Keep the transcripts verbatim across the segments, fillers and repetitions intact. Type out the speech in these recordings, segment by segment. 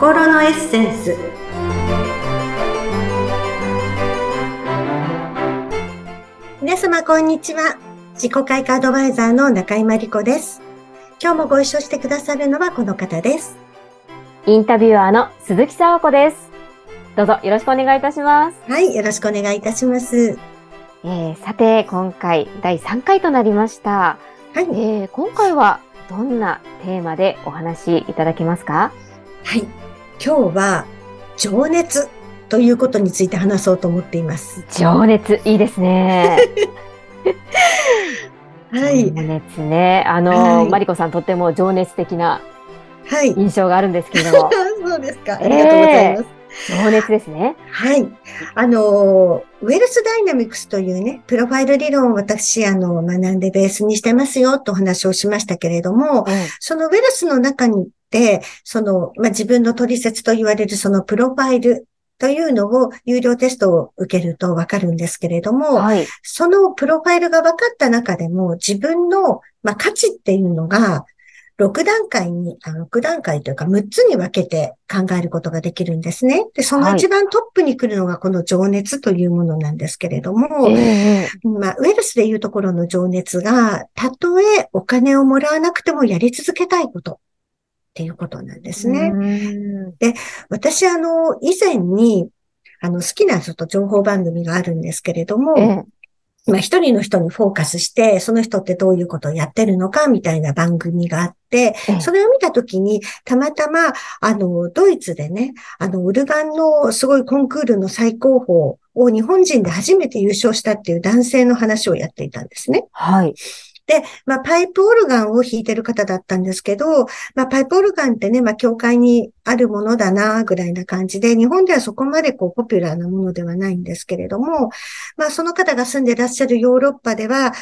心のエッセンス。皆様こんにちは。自己開花アドバイザーの中井真理子です。今日もご一緒してくださるのはこの方です。インタビュアーの鈴木紗和子です。どうぞよろしくお願いいたします。はい、よろしくお願いいたします。えー、さて今回だいさんかいとなりました。はい、えー、今回はどんなテーマでお話しいただけますか？はい、今日は情熱ということについて話そうと思っています。情熱、いいですね。はい、情熱ね。あの、はい、マリコさんとっても情熱的な印象があるんですけれども。はい、そうですか。ありがとうございます。えー情熱ですね。はい。あの、ウェルスダイナミクスというね、プロファイル理論を私、あの、学んでベースにしてますよとお話をしましたけれども、うん、そのウェルスの中にって、その、まあ、自分の取説と言われるそのプロファイルというのを有料テストを受けるとわかるんですけれども、はい、そのプロファイルが分かった中でも自分の、まあ、価値っていうのが、6段階に、6段階というかむっつに分けて考えることができるんですね。で、その一番トップに来るのがこの情熱というものなんですけれども、はいえー、まあ、ウェルスでいうところの情熱が、たとえお金をもらわなくてもやり続けたいことっていうことなんですね。で、私、あの、以前に、あの、好きなちょっと情報番組があるんですけれども、えーまあ、一人の人にフォーカスして、その人ってどういうことをやってるのか、みたいな番組があって、それを見たときに、たまたま、あの、ドイツでね、あの、オルガンのすごいコンクールの最高峰を日本人で初めて優勝したっていう男性の話をやっていたんですね。はい。で、まあ、パイプオルガンを弾いてる方だったんですけど、まあ、パイプオルガンってね、まあ、教会にあるものだな、ぐらいな感じで、日本ではそこまでこう、ポピュラーなものではないんですけれども、まあ、その方が住んでらっしゃるヨーロッパでは、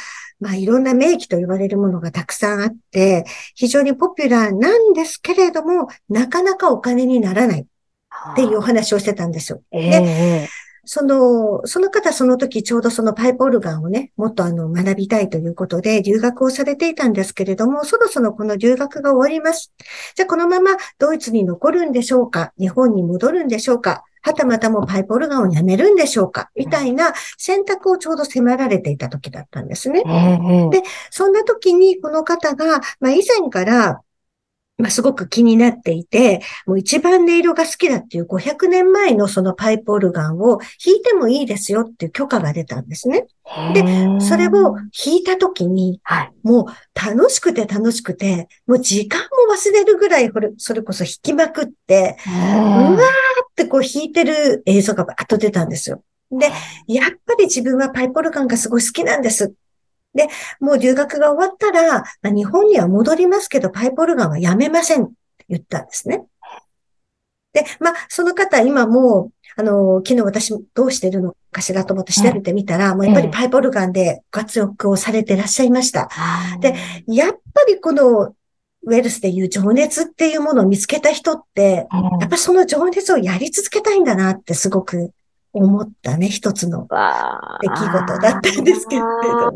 まあ、いろんな名器と言われるものがたくさんあって、非常にポピュラーなんですけれども、なかなかお金にならないっていうお話をしてたんですよ。はあ、えーその、その方その時ちょうどそのパイプオルガンをね、もっとあの学びたいということで留学をされていたんですけれども、そろそろこの留学が終わります。じゃあこのままドイツに残るんでしょうか？日本に戻るんでしょうか？はたまたもうパイプオルガンをやめるんでしょうか？みたいな選択をちょうど迫られていた時だったんですね。で、そんな時にこの方が、まあ以前から、まあ、すごく気になっていて、もう一番音色が好きだっていうごひゃくねんまえのそのパイプオルガンを弾いてもいいですよっていう許可が出たんですね。で、それを弾いた時に、はい、もう楽しくて楽しくて、もう時間も忘れるぐらい、それこそ弾きまくって、うわーってこう弾いてる映像がバーッと出たんですよ。で、やっぱり自分はパイプオルガンがすごい好きなんです。で、もう留学が終わったら、まあ、日本には戻りますけど、パイプオルガンはやめませんって言ったんですね。で、まあ、その方、今もう、あの、昨日私どうしてるのかしらと思って調べてみたら、うん、もうやっぱりパイプオルガンで活躍をされてらっしゃいました。うん、で、やっぱりこの、ウェルスでいう情熱っていうものを見つけた人って、うん、やっぱその情熱をやり続けたいんだなってすごく思ったね、一つの出来事だったんですけれども。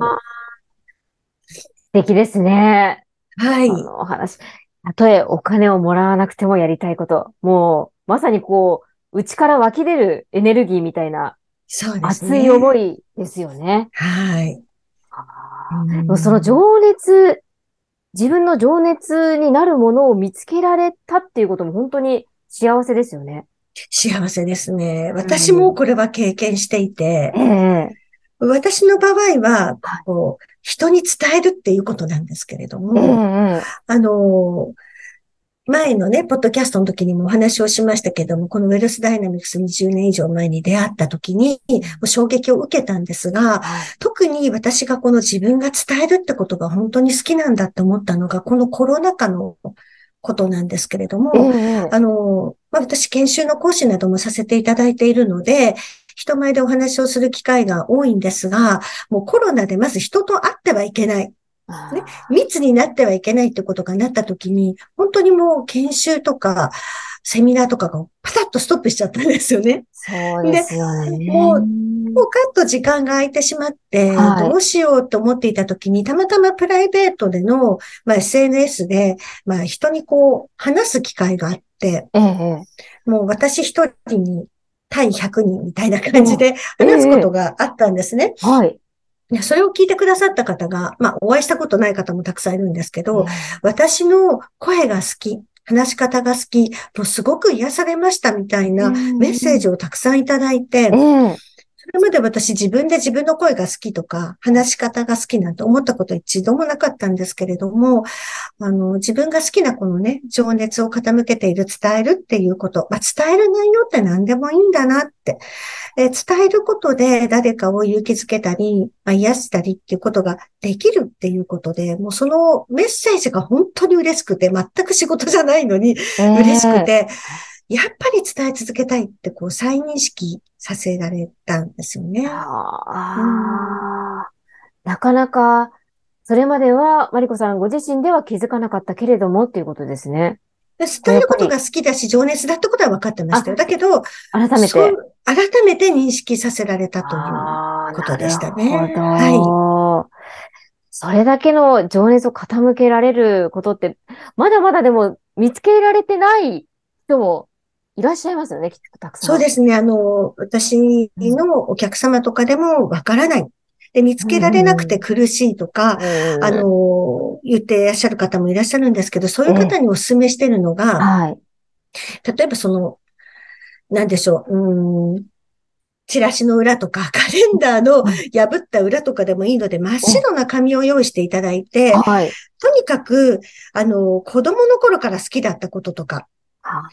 素敵ですね。はい。あのお話。たとえお金をもらわなくてもやりたいこと。もう、まさにこう、内から湧き出るエネルギーみたいな、そうですね、熱い思いですよね。はい。あその情熱、自分の情熱になるものを見つけられたっていうことも本当に幸せですよね。幸せですね。私もこれは経験していて、うんえー私の場合は、こう、人に伝えるっていうことなんですけれども、うんうん、あの、前のね、ポッドキャストの時にもお話をしましたけども、このウェルスダイナミクスにじゅうねん以上前に出会った時に、衝撃を受けたんですが、特に私がこの自分が伝えるってことが本当に好きなんだって思ったのが、このコロナ禍のことなんですけれども、うんうん、あの、まあ、私研修の講師などもさせていただいているので、人前でお話をする機会が多いんですが、もうコロナでまず人と会ってはいけない。ね、密になってはいけないってことがなったときに、本当にもう研修とか、セミナーとかがパタッとストップしちゃったんですよね。そうですよね。で、もう、もうカッと時間が空いてしまって、はい、どうしようと思っていたときに、たまたまプライベートでの、まあ、エスエヌエス で、まあ、人にこう、話す機会があって、ええ、もう私一人に対ひゃくにんみたいな感じで話すことがあったんですね。ええ、はい。それを聞いてくださった方が、まあ、お会いしたことない方もたくさんいるんですけど、うん、私の声が好き、話し方が好き、もうすごく癒されましたみたいなメッセージをたくさんいただいて、うんうん、それまで私自分で自分の声が好きとか、話し方が好きなんて思ったこと一度もなかったんですけれども、あの、自分が好きなこのね、情熱を傾けている伝えるっていうこと、まあ、伝える内容って何でもいいんだなって、えー、伝えることで誰かを勇気づけたり、まあ、癒したりっていうことができるっていうことで、もうそのメッセージが本当に嬉しくて、全く仕事じゃないのに嬉しくて、えーやっぱり伝え続けたいってこう再認識させられたんですよね。あ、うん、なかなかそれまではマリコさんご自身では気づかなかったけれどもっていうことですね。伝えることが好きだし情熱だってことは分かってましたよ。だけど改めて改めて認識させられたということでしたね。なるほど、はい。それだけの情熱を傾けられることってまだまだでも見つけられてない人もいらっしゃいますよね、きっとたくさん。そうですね。あの、私のお客様とかでもわからない。で、見つけられなくて苦しいとか、うん、あの、言っていらっしゃる方もいらっしゃるんですけど、そういう方にお勧めしてるのが、はい、例えばその、なんでしょう、うーん、チラシの裏とか、カレンダーの破った裏とかでもいいので、真っ白な紙を用意していただいて、はい、とにかく、あの、子供の頃から好きだったこととか、はあ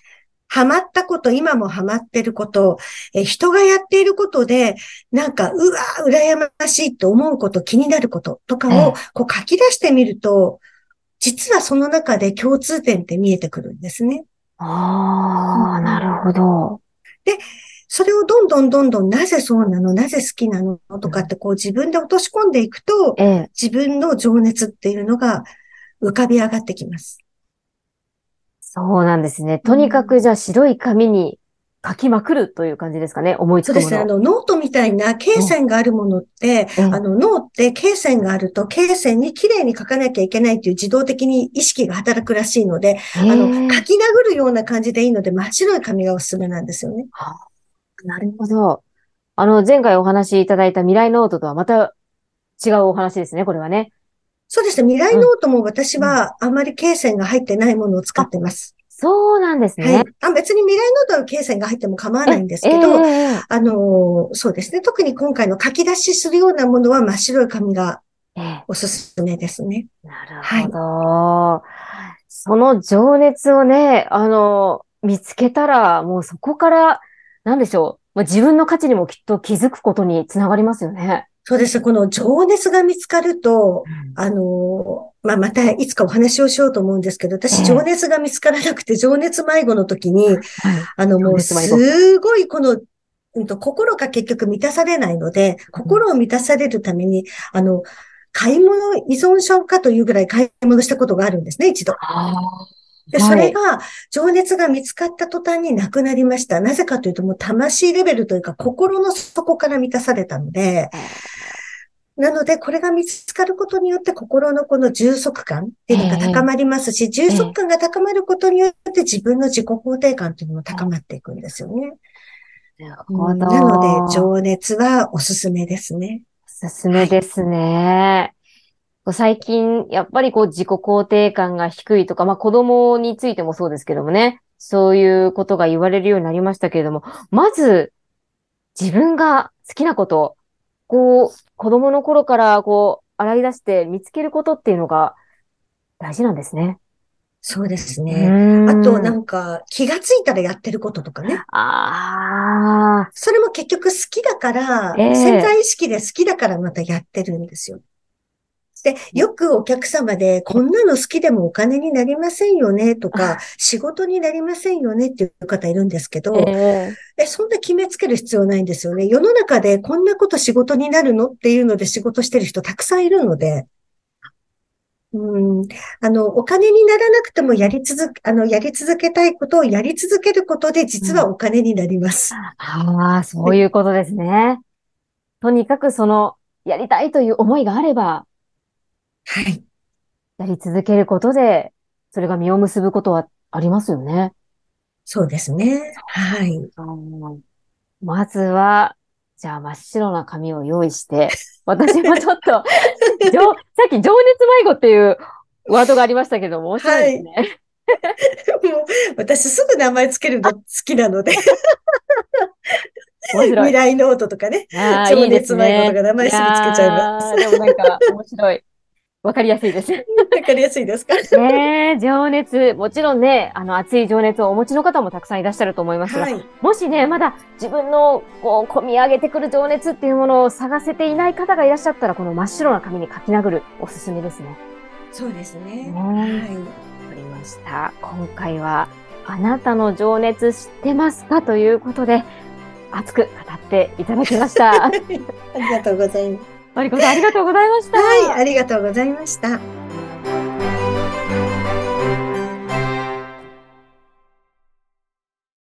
ハマったこと、今もハマってること、え、人がやっていることで、なんか、うわー、羨ましいと思うこと、気になることとかを、こう書き出してみると、実はその中で共通点って見えてくるんですね。ああ、なるほど。で、それをどんどんどんどんなぜそうなの、なぜ好きなのとかってこう自分で落とし込んでいくと、自分の情熱っていうのが浮かび上がってきます。そうなんですね。とにかくじゃあ白い紙に書きまくるという感じですかね。思いつくもの。そうですね。あの、ノートみたいな経線があるものって、うん、あの、脳って経線があると経線に綺麗に書かなきゃいけないという自動的に意識が働くらしいので、あの、書き殴るような感じでいいので、真っ白い紙がおすすめなんですよね。はあ、なるほど。あの、前回お話しいただいた未来ノートとはまた違うお話ですね、これはね。そうですね。未来ノートも私はあまり経線が入ってないものを使ってます。うん、そうなんですね。はい。あ、別に未来ノートの経線が入っても構わないんですけど、えー、あの、そうですね。特に今回の書き出しするようなものは真っ白い紙がおすすめですね。えー、なるほど、はい。その情熱をね、あの、見つけたら、もうそこから、なんでしょう。自分の価値にもきっと気づくことにつながりますよね。そうです。この情熱が見つかると、うん、あの、まあ、またいつかお話をしようと思うんですけど、私、情熱が見つからなくて、情熱迷子の時に、はい、あの、もう、すごいこの、うんと、心が結局満たされないので、心を満たされるために、あの、買い物依存症かというぐらい買い物したことがあるんですね、一度。で、それが、情熱が見つかった途端になくなりました。なぜかというと、もう魂レベルというか、心の底から満たされたので、なので、これが見つかることによって、心のこの充足感っていうのが高まりますし、充足感が高まることによって、自分の自己肯定感というのも高まっていくんですよね。なるほど。なので、情熱はおすすめですね。おすすめですね。はい、最近、やっぱりこう自己肯定感が低いとか、まあ子供についてもそうですけどもね、そういうことが言われるようになりましたけれども、まず自分が好きなこと、こう子供の頃からこう洗い出して見つけることっていうのが大事なんですね。そうですね。あとなんか気がついたらやってることとかね。ああ。それも結局好きだから、えー、潜在意識で好きだからまたやってるんですよ。で、よくお客様で、こんなの好きでもお金になりませんよね、とか、仕事になりませんよね、っていう方いるんですけど、えー、え、そんな決めつける必要ないんですよね。世の中でこんなこと仕事になるのっていうので仕事してる人たくさんいるので、うん、あの、お金にならなくてもやり続け、あの、やり続けたいことをやり続けることでう実はん。お金になります。ああ、そういうことですね。とにかくその、やりたいという思いがあれば、はい。やり続けることで、それが実を結ぶことはありますよね。そうですね。はい。あーまずは、じゃあ真っ白な紙を用意して、私もちょっと、情さっき情熱迷子っていうワードがありましたけども、面白いはですい。ね。もう、私すぐ名前つけるのあ、好きなので 面白未い。来ノートとかね、ああ、情いいです熱迷子とね。か名い前すぐつけちゃいます。やー、でもなんか面白い。わかりやすいです。わかりやすいですか？ ねえ、情熱。もちろんね、あの、熱い情熱をお持ちの方もたくさんいらっしゃると思いますはが、い。もしね、まだ自分の、こう、込み上げてくる情熱っていうものを探せていない方がいらっしゃったら、この真っ白な紙に書き殴る、おすすめですね。そうですね。ねえ。はい。わかりました。今回は、あなたの情熱知ってますかということで、熱く語っていただきました。ありがとうございます。マリコさん、ありがとうございましはい、た。ありがとうございました。